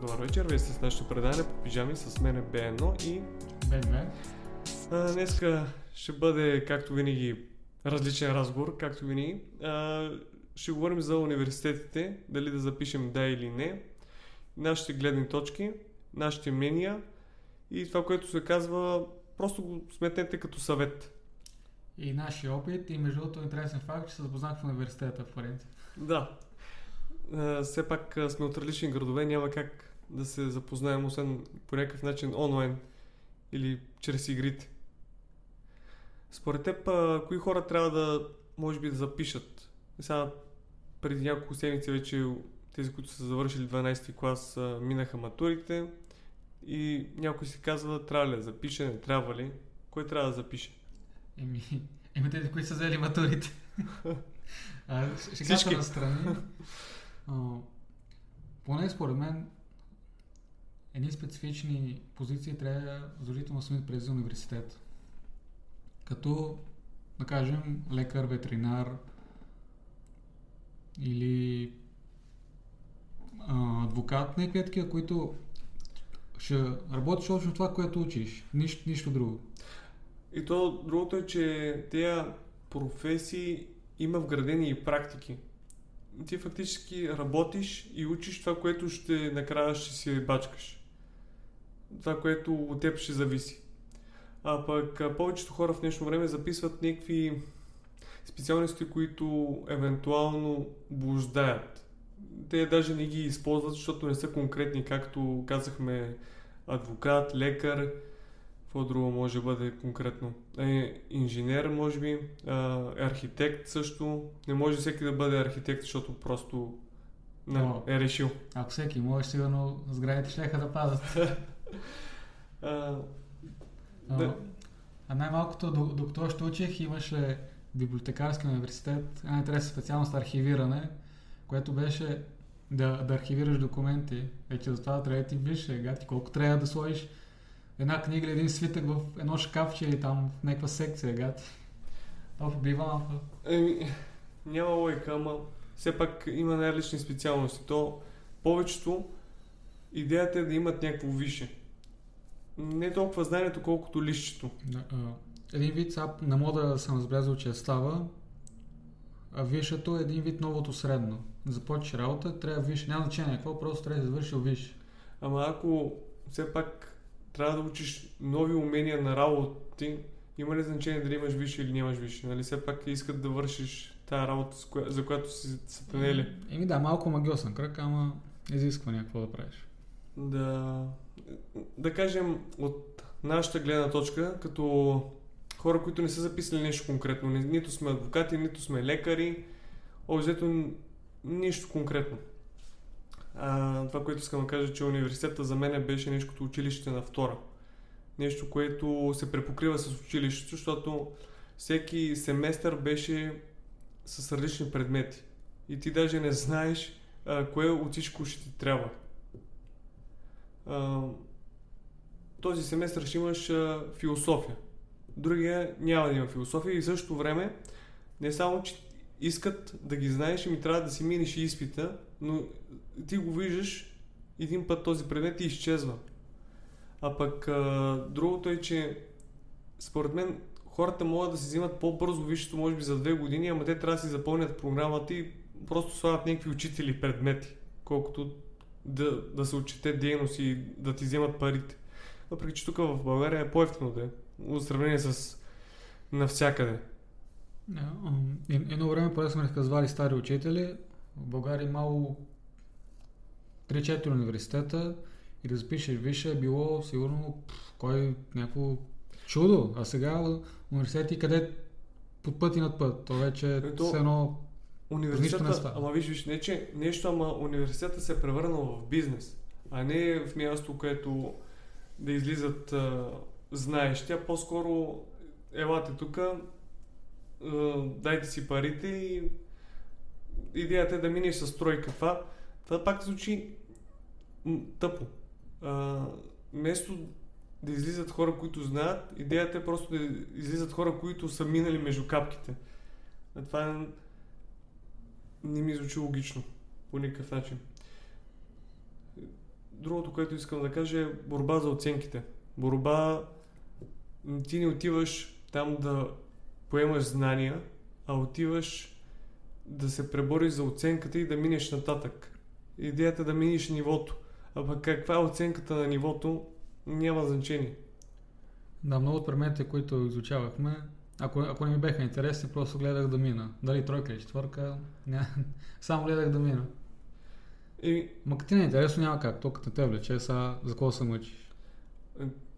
Добър вечер, вие сте с нашето предаване по пижами, с мен е Бено и Б2. Днеска ще бъде, както винаги, различен разговор, както винаги. Ще говорим за университетите, дали да запишем да или не, нашите гледни точки, нашите мнения и това, което се казва, просто го сметнете като съвет. И нашия опит, и между другото интересен факт, че се запознах в университета в Флоренция. Да. Все пак сме от различни градове, няма как да се запознаем, освен по някакъв начин онлайн или чрез игрите. Според теб, кои хора трябва да, може би, да запишат? Сега, преди няколко седмици вече тези, които са завършили 12-ти клас, минаха матурите и някой си казва, трябва ли да запише, не трябва ли? Кой трябва да запише? Еми тези, които са взели матурите. Шегата настрани. Поне според мен едни специфични позиции трябва задължително да сме през университет. Като, да кажем, лекар, ветеринар или адвокат, някакви такива, които ще работиш точно това, което учиш. Нищо друго. И то другото е, че тези професии има вградени и практики. Ти фактически работиш и учиш това, което ще накрая ще си бачкаш. Това, което от теб ще зависи. А пък повечето хора в днешно време записват някакви специалности, които евентуално блуждаят. Те даже не ги използват, защото не са конкретни, както казахме, адвокат, лекар. Какво друго може да бъде конкретно? Инженер, може би, архитект също. Не може всеки да бъде архитект, защото просто е решил. Ако всеки може, сигурно сградите щяха да пазат. Най-малкото, докато още учих, имаше библиотекарски университет, една интересна специалност архивиране, което беше да архивираш документи. Вече за това трябва да ти више, гати, колко трябва да сложиш една книга или един свитък в едно шкафче или там в някаква секция, гад. Това бива. Няма логика, ама все пак има най-различни специалности. То повечето идеята е да имат някакво више. Не толкова знанието, колкото лището. Един вид, сега на мода съм разбелязал, че става, а вишето е един вид новото средно. Започваш работа, трябва више. Няма значение какво, просто трябва да завършил више. Ама ако все пак трябва да учиш нови умения на работи, има ли значение дали имаш висше или нямаш висше? Нали все пак искат да вършиш тая работа, за която си се пенели? Да, малко магиосен кръг, ама изисква някакво да правиш. Да кажем, от нашата гледна точка, като хора, които не са записали нещо конкретно, нито сме адвокати, нито сме лекари, обзето нищо конкретно. Това, което искам да кажа, че университета за мен беше нещо като училище на втора. Нещо, което се препокрива с училището, защото всеки семестър беше с различни предмети. И ти даже не знаеш кое от всичко ще ти трябва. Този семестър ще имаш философия. Другия няма да има философия и в същото време не само, че искат да ги знаеш и ми трябва да си минеш изпита, но ти го виждаш един път този предмет и изчезва. А пък другото е, че според мен хората могат да си взимат по-бързо висшето, може би за 2 години, ама те трябва да си запълнят програмата и просто слагат някакви учители предмети, колкото да се отчете дейност и да ти вземат парите. Въпреки че тук в България е по-евтино да е, в сравнение с навсякъде. Едно време поне сме разказвали стари учители. В България имало 3-4 университета и да запишеш висше е било сигурно кой някакво чудо. А сега университети къде под път и над път. То вече все едно нищо не става. Ама виж, не че нещо, ама университета се е превърнал в бизнес, а не в място, което да излизат знаещи, а по-скоро елате тук, дайте си парите и идеята е да минеш със стройка. Това пак звучи тъпо. Вместо да излизат хора, които знаят, идеята е просто да излизат хора, които са минали между капките. Това не ми звучи логично по никакъв начин. Другото, което искам да кажа, е борба за оценките. Борба, ти не отиваш там да поемаш знания, а отиваш да се пребориш за оценката и да минеш нататък. Идеята е да минеш нивото. А пък каква е оценката на нивото, няма значение. Да, много от предметите, които изучавахме, ако не ми беха интересни, просто гледах да мина. Дали тройка или четвърка, само гледах да мина. Ма като ти не е интересно, няма как. Тук като те влече, сега за кого се мъчиш?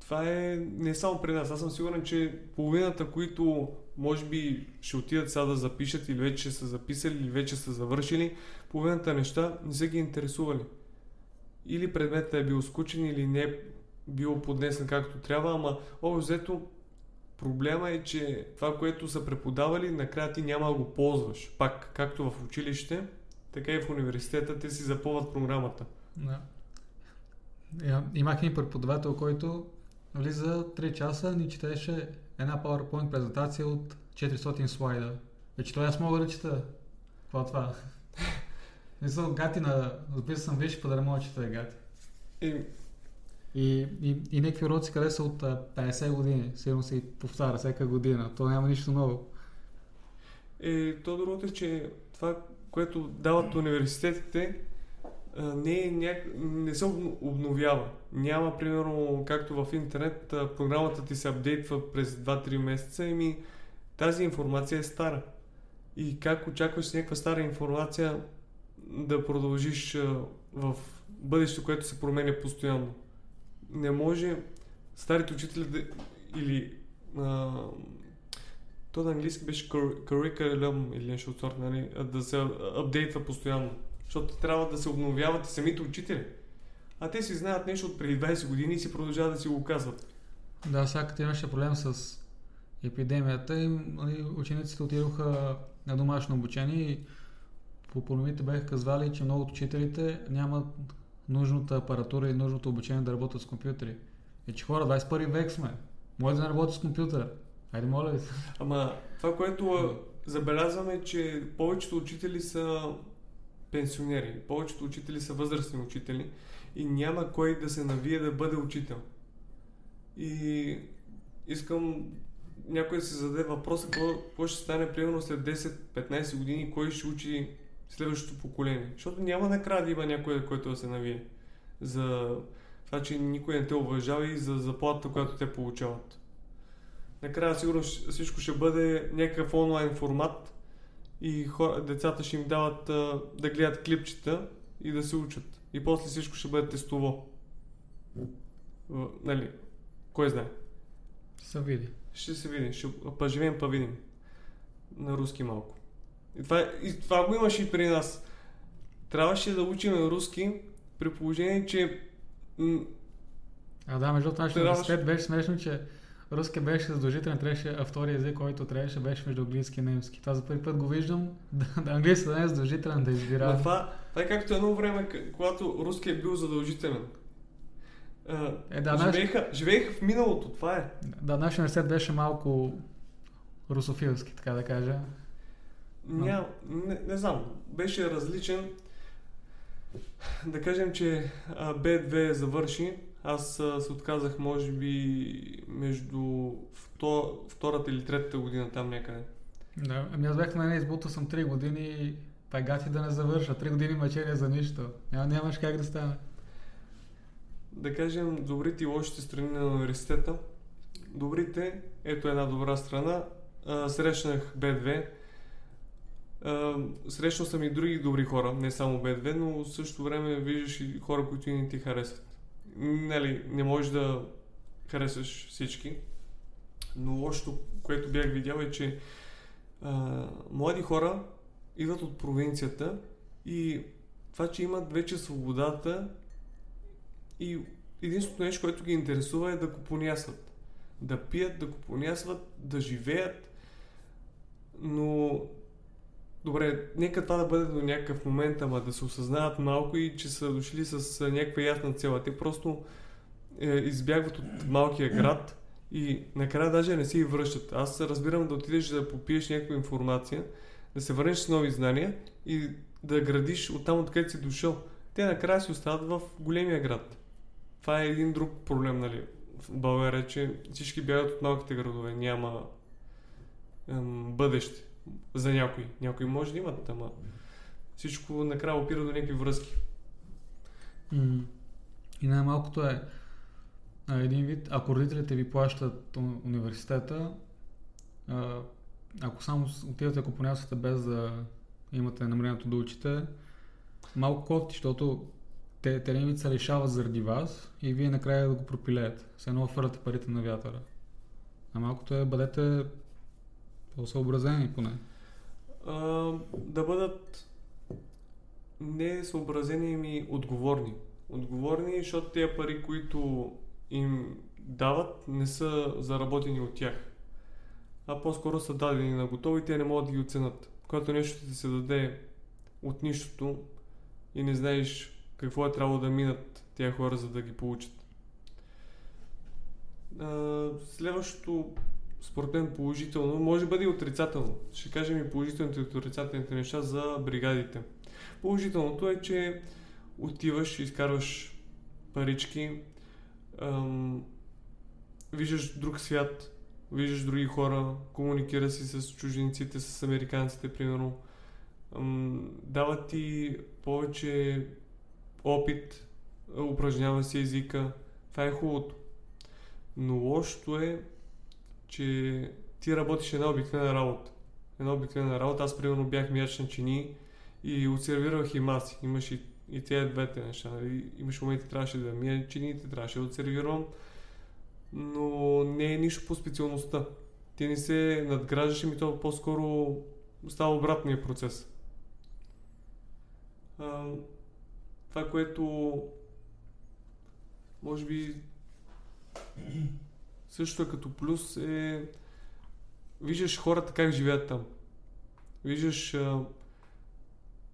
Това е не само при нас. Аз съм сигурен, че половината, които може би ще отидат сега да запишат или вече са записали, или вече са завършили, половината неща не са ги интересували. Или предметът е бил скучен, или не е бил поднесен както трябва, ама обзето проблема е, че това, което са преподавали, накрая ти няма да го ползваш. Пак, както в училище, така и в университета, те си запълват програмата. Да. Имах един преподавател, който влиза 3 часа, ни четеше една PowerPoint презентация от 400 слайда. Вече това аз мога да чета. Това. Не съм гати на... Записал съм виж, па да не мога да чета гати. И някакви уроци, къде са от 50 години. Сигурно се повтаря всяка година. То няма нищо ново. То другото е, че това, което дават университетите, не се обновява. Няма, примерно, както в интернет, програмата ти се апдейтва през 2-3 месеца, и тази информация е стара. И как очакваш някаква стара информация да продължиш в бъдеще, което се променя постоянно? Не може старите учители или то на английски беше curriculum или нещо от сорта, нали, да се апдейтва постоянно. Защото трябва да се обновяват самите учители. А те си знаят нещо от преди 20 години и си продължават да си го казват. Да, сега като имаше проблем с епидемията и учениците отидоха на домашно обучение и по половините бяха казвали, че много от учителите нямат нужната апаратура и нужното обучение да работят с компютъри. И че хора, 21 век сме. Може да работят с компютъра. Хайде, моля ви. Ама това, което забелязваме, е, че повечето учители са пенсионери, повечето учители са възрастни учители и няма кой да се навие да бъде учител. И искам някой да се зададе въпроса, какво ще стане примерно след 10-15 години, кой ще учи следващото поколение. Защото няма накрая да има някой, който да се навие. За това, че никой не те уважава и за заплатата, която те получават. Накрая сигурно всичко ще бъде някакъв онлайн формат и децата ще им дават да гледат клипчета и да се учат. И после всичко ще бъде тестово. Нали, кой знае? Ще се види. Ще поживеем, па видим. На руски малко. И това го имаше и при нас. Трябваше да учим руски при положение, че... Да, между това университет беше смешно, че руски беше задължителен, трябваше, а втори език, който трябваше, беше между английски и немски. Това за първи път го виждам, английски да не е задължителен да избира. Но това е както едно време, когато руски е бил задължителен. Живееха в миналото, това е. Да, нашия университет беше малко русофилски, така да кажа. Но... Не знам, беше различен. Да кажем, че Б2 завърши. Аз се отказах, може би, между втората или третата година там някъде. Да, аз бях на нея избутал съм 3 години, пагати да не завърша. 3 години мъчение за нищо. Нямаш как да стане. Да кажем, добрите и лошите страни на университета. Добрите, ето една добра страна. Срещнах Б2. Срещнал съм и други добри хора, не само Б2, но в същото време виждаш и хора, които и не ти харесват. Нали, не можеш да харесваш всички, но лошото, което бях видял е, че млади хора идват от провинцията и това, че имат вече свободата и единственото нещо, което ги интересува е да купонясват. Да пият, да купонясват, да живеят. Но добре, нека това да бъде до някакъв момент, ама да се осъзнават малко и че са дошли с някаква ясна цел. Те просто избягват от малкия град и накрая даже не се и връщат. Аз разбирам да отидеш да попиеш някаква информация, да се върнеш с нови знания и да градиш оттам, откъдето си дошъл. Те накрая си остават в големия град. Това е един друг проблем, нали? В България, че всички бягат от малките градове. Няма бъдеще за някой. Някой може да имат, ама всичко накрая опира до някакви връзки. И най-малкото е един вид, ако родителите ви плащат университета, ако само отивате купонясвате без да имате намерението да учите, малко кофти, защото те един вид се решават заради вас и вие накрая да го пропилеят. Все едно фърляте парите на вятъра. А малкото е, бъдете по-съобразени поне. Да бъдат не съобразени, ми отговорни. Отговорни, защото тези пари, които им дават, не са заработени от тях. А по-скоро са дадени на готови и те не могат да ги оценят. Когато нещо ти се даде от нищото и не знаеш какво е трябвало да минат тези хора, за да ги получат. Следващото, според мен, положително, може да бъде отрицателно. Ще кажем и положителните и отрицателните неща за бригадите. Положителното е, че отиваш, изкарваш парички, виждаш друг свят, виждаш други хора, комуникира си с чужденците, с американците, примерно. Дава ти повече опит, упражнява си езика. Това е хубавото. Но лошото е, че ти работиш една обикновена работа. Аз примерно бях мияч на чини и отсервирах и маси. Имаш и тези двете неща. Имаш моменти, трябваше да мия чините, трябваше да отсервирам. Но не е нищо по специалността. Ти не се надграждаш, и то по-скоро става обратния процес. Това, което може би също е като плюс, е виждаш хората как живеят там. Виждаш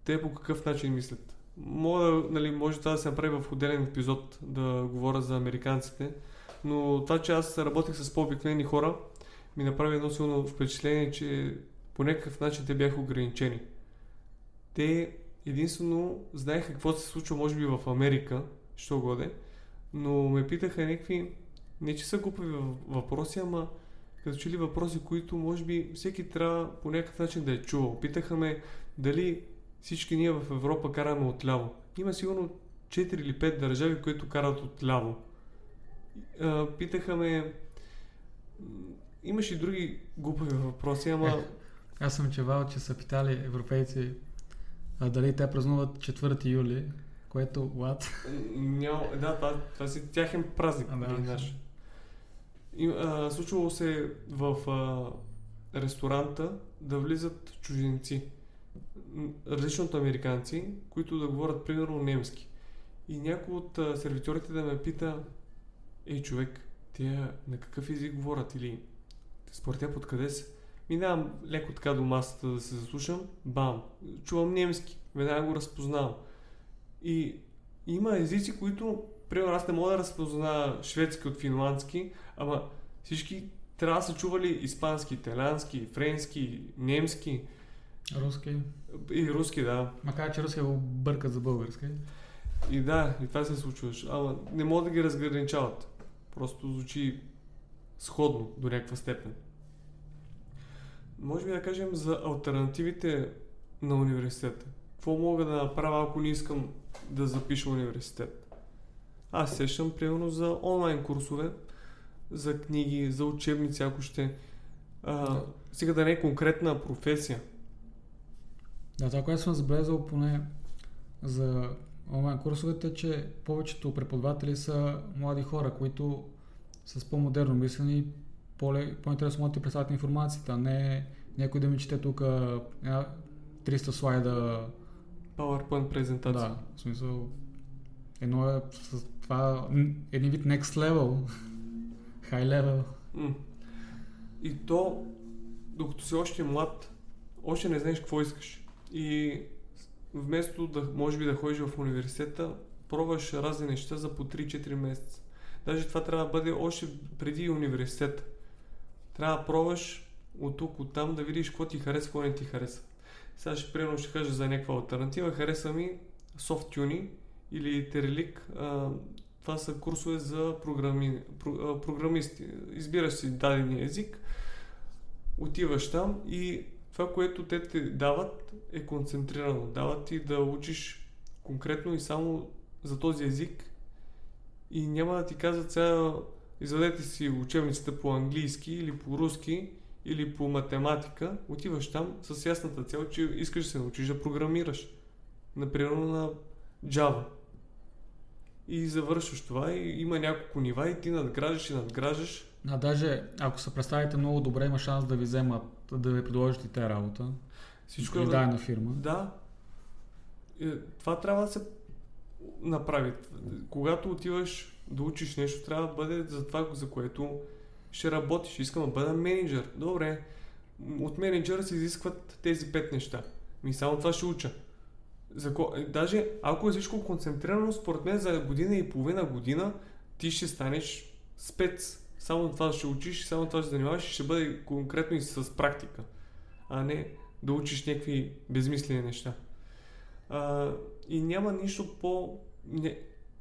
те по какъв начин мислят. Може това да се направи в отделен епизод, да говоря за американците, но това, че аз работих с по-обикновени хора, ми направи едно силно впечатление, че по някакъв начин те бяха ограничени. Те единствено знаех какво се случва, може би в Америка, що годе, но ме питаха някакви, не че са глупави въпроси, ама като че ли въпроси, които може би всеки трябва по някакъв начин да е чувал. Питаха ме дали всички ние в Европа караме отляво. Има сигурно 4 или 5 държави, които карат отляво. Питаха ме, имаш и други глупави въпроси, ама... Аз съм чувал, че са питали европейци дали те празнуват 4 юли, което... What? Да, това си тяхен празник. Случвало се в ресторанта да влизат чужденци, различно от американци, които да говорят примерно немски. И някой от сервитьорите да ме пита: ей, човек, те на какъв език говорят? Или според теб откъде са? Минавам леко така до масата да се заслушам, бам, чувам немски, веднага го разпознавам. И има езици, които, примерно, аз не мога да разпозна шведски от финландски, ама всички трябва да са чували испански, италиански, френски, немски. Руски. И руски, да. Макар че руски го бъркат за български. И да, и това се случваш. Ама не мога да ги разграничават. Просто звучи сходно до някаква степен. Може би да кажем за алтернативите на университета. Какво мога да направя, ако не искам да запиша университет? Аз сещам примерно за онлайн курсове, за книги, за учебници, ако ще. Сега да не е конкретна професия. Да, това, което съм забелязал поне за онлайн курсовете, че повечето преподаватели са млади хора, които са с по-модерно мислене и по-интересно могат да ти представят информацията, не някой да ми чете тук 300 слайда PowerPoint презентация. Да, в смисъл Едно е това, един вид next level, high level. И то, докато си още млад, още не знаеш какво искаш. И вместо да, може би, да ходиш в университета, пробваш разни неща за по 3-4 месеца. Даже това трябва да бъде още преди университета. Трябва да пробваш от тук, от там, да видиш какво ти харесва, какво не ти харесва. Сега ще примерно ще кажа за някаква алтернатива. Хареса ми SoftUni или Терелик. Това са курсове за програмисти. Избираш си дадения език, отиваш там и това, което те ти дават, е концентрирано. Дават ти да учиш конкретно и само за този език и няма да ти казват сега извадете си учебницата по английски или по руски или по математика. Отиваш там с ясната цел, че искаш да се научиш да програмираш. Например на Java. И завършваш това и има няколко нива и ти надграждаш. А даже, ако се представите много добре, има шанс да ви вземат, да ви предложат и те работа. Всичко е дадена фирма. Да. Това трябва да се направи. Когато отиваш да учиш нещо, трябва да бъде за това, за което ще работиш. Искам да бъда менеджер. Добре. От менеджера се изискват тези 5 неща. Ми само това ще уча. Даже ако е всичко концентрирано, според мен за година и половина година ти ще станеш спец. Само това ще учиш, само това ще занимаваш и ще бъде конкретно и с практика, а не да учиш някакви безмислени неща. И няма нищо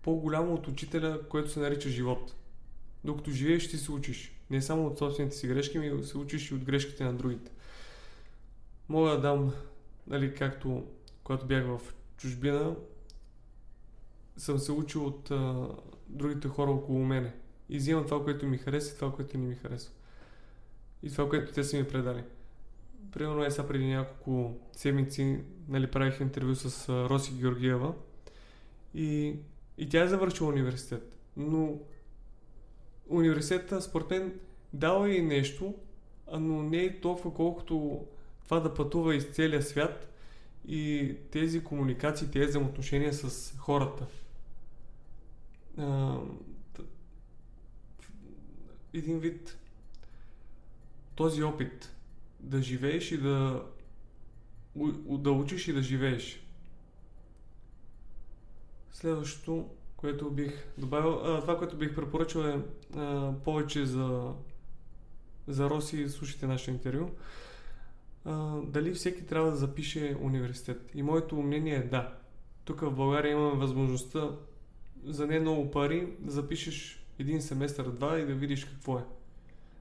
по-голямо от учителя, което се нарича живот. Докато живееш, ти се учиш. Не само от собствените си грешки, но се учиш и от грешките на другите. Мога да дам, нали, както когато бях в чужбина, съм се учил от другите хора около мене. И взимам това, което ми хареса и това, което не ми харесва. И това, което те са ми предали. Примерно е сега преди няколко седмици, нали, правих интервю с Роси Георгиева и тя е завършила университет. Но университета, според мен, дава и нещо, но не е толкова колкото това да пътува из целия свят и тези комуникации, тези взаимоотношения с хората. Един вид този опит да живееш и да учиш и да живееш. Следващото, което бих добавил, това, което бих препоръчал е повече за Роси, слушайте нашето интервю. Дали всеки трябва да запише университет? И моето мнение е да. Тук в България имаме възможността за не много пари да запишеш един семестър, два и да видиш какво е.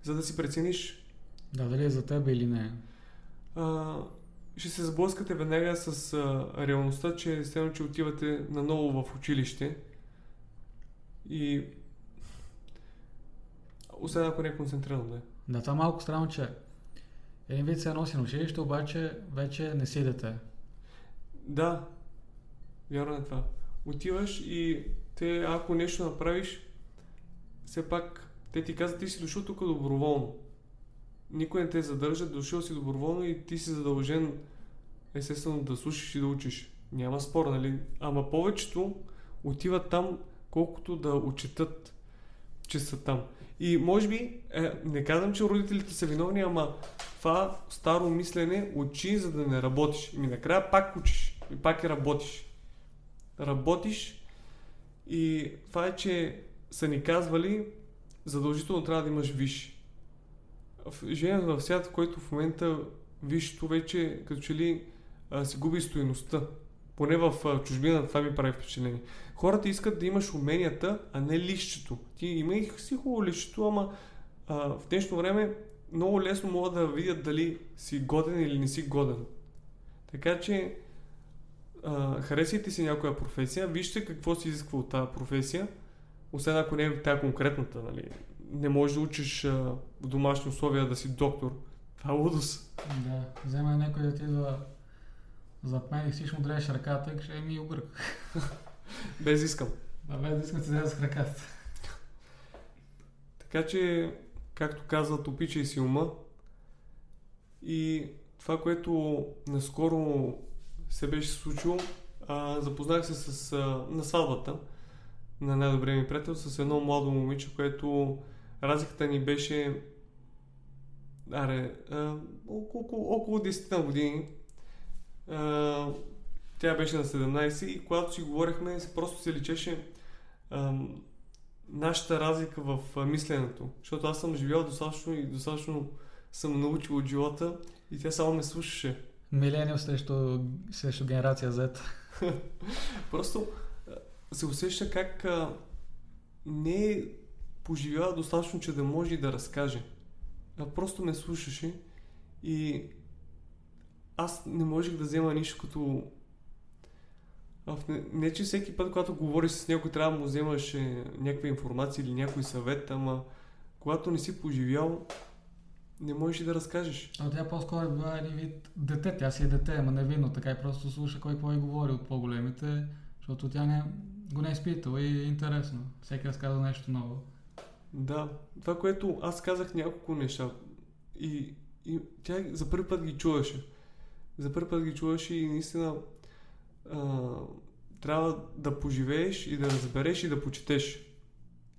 За да си прецениш. Да, дали е за теб или не. Ще се сблъскате веднага с реалността, че следно, че отивате наново в училище и освен ако не е концентрирано, да е. Да, това малко странно, че един вид се носи на училище, обаче вече не си дете. Да, вярно е това. Отиваш и те, ако нещо направиш, все пак те ти казват, ти си дошъл тук доброволно. Никой не те задържа, дошъл си доброволно и ти си задължен, естествено, да слушаш и да учиш. Няма спор, нали? Ама повечето отиват там, колкото да учетат, че са там. И може би, не казвам, че родителите са виновни, ама това старо мислене, учи, за да не работиш. И накрая пак учиш и пак и работиш. Работиш и това е, че са ни казвали, задължително трябва да имаш виш. Живеем в свят, в който в момента висшето вече като че ли се губи стойността. Поне в чужбина това ми прави впечатление. Хората искат да имаш уменията, а не лището. Ти имах си хубаво лището, ама в днешно време много лесно могат да видят дали си годен или не си годен. Така че харесайте си някоя професия, вижте какво се изисква от тази професия. Освен ако не е тая конкретната, нали, не можеш да учиш в домашни условия да си доктор. Това е лудост. Да, взема някой да ти зад мен и всичко дрееш ръката и ще ми обрък. Без искам. Да, без искам се дрея с ръката. Така че, както казват, опичай си ума. И това, което наскоро се беше случило, запознах се с на сватбата. на най-добрия ми приятел с едно младо момиче, което разликата ни беше около 10 години. Тя беше на 17 и когато си говорихме, просто се личеше нашата разлика в мисленето. Защото аз съм живял достатъчно и достатъчно съм научил от живота и тя само ме слушаше. Милениум срещу генерация Z. Просто се усеща как не е поживяла достатъчно, че да може да разкаже. Просто ме слушаше и аз не можех да взема нищо като... Не, че всеки път, когато говориш с някой, трябва да му вземаш някаква информация или някой съвет, ама когато не си поживял, не можеш и да разкажеш. А тя по-скоро била един вид дете, тя си е дете, ама невинно, така и просто слуша кой какво и говори от по-големите, защото тя го не е изпитала и е интересно. Всеки разказва нещо ново. Да, това, което аз казах няколко неща и тя за първи път ги чуваше. За първи път ги чуваше и наистина трябва да поживееш и да разбереш и да почетеш.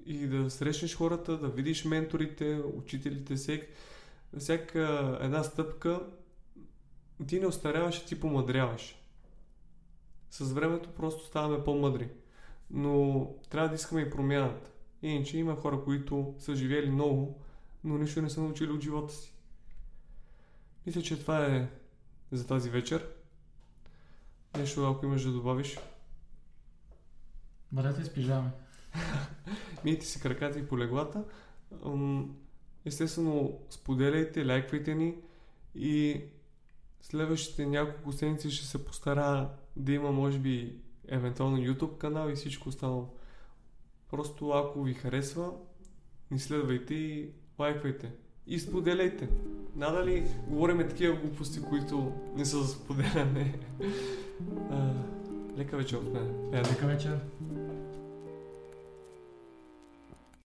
И да срещнеш хората, да видиш менторите, учителите, всяка една стъпка. Ти не остаряваш, ти помъдряваш. С времето просто ставаме по-мъдри. Но трябва да искаме и промяната. Иначе има хора, които са живели много, но нищо не са научили от живота си. Мисля, че това е за тази вечер. Нещо, ако имаш да добавиш. Бъдете с пижами. Мийте си краката и по леглата. Естествено, споделяйте, лайквайте ни и следващите няколко седмици ще се постара да има, може би, евентуално YouTube канал и всичко останало. Просто ако ви харесва, ни следвайте и лайквайте. И споделяйте. Надали говорим такива глупости, които не са за споделяне. Лека вечер от мен. Лека вечер.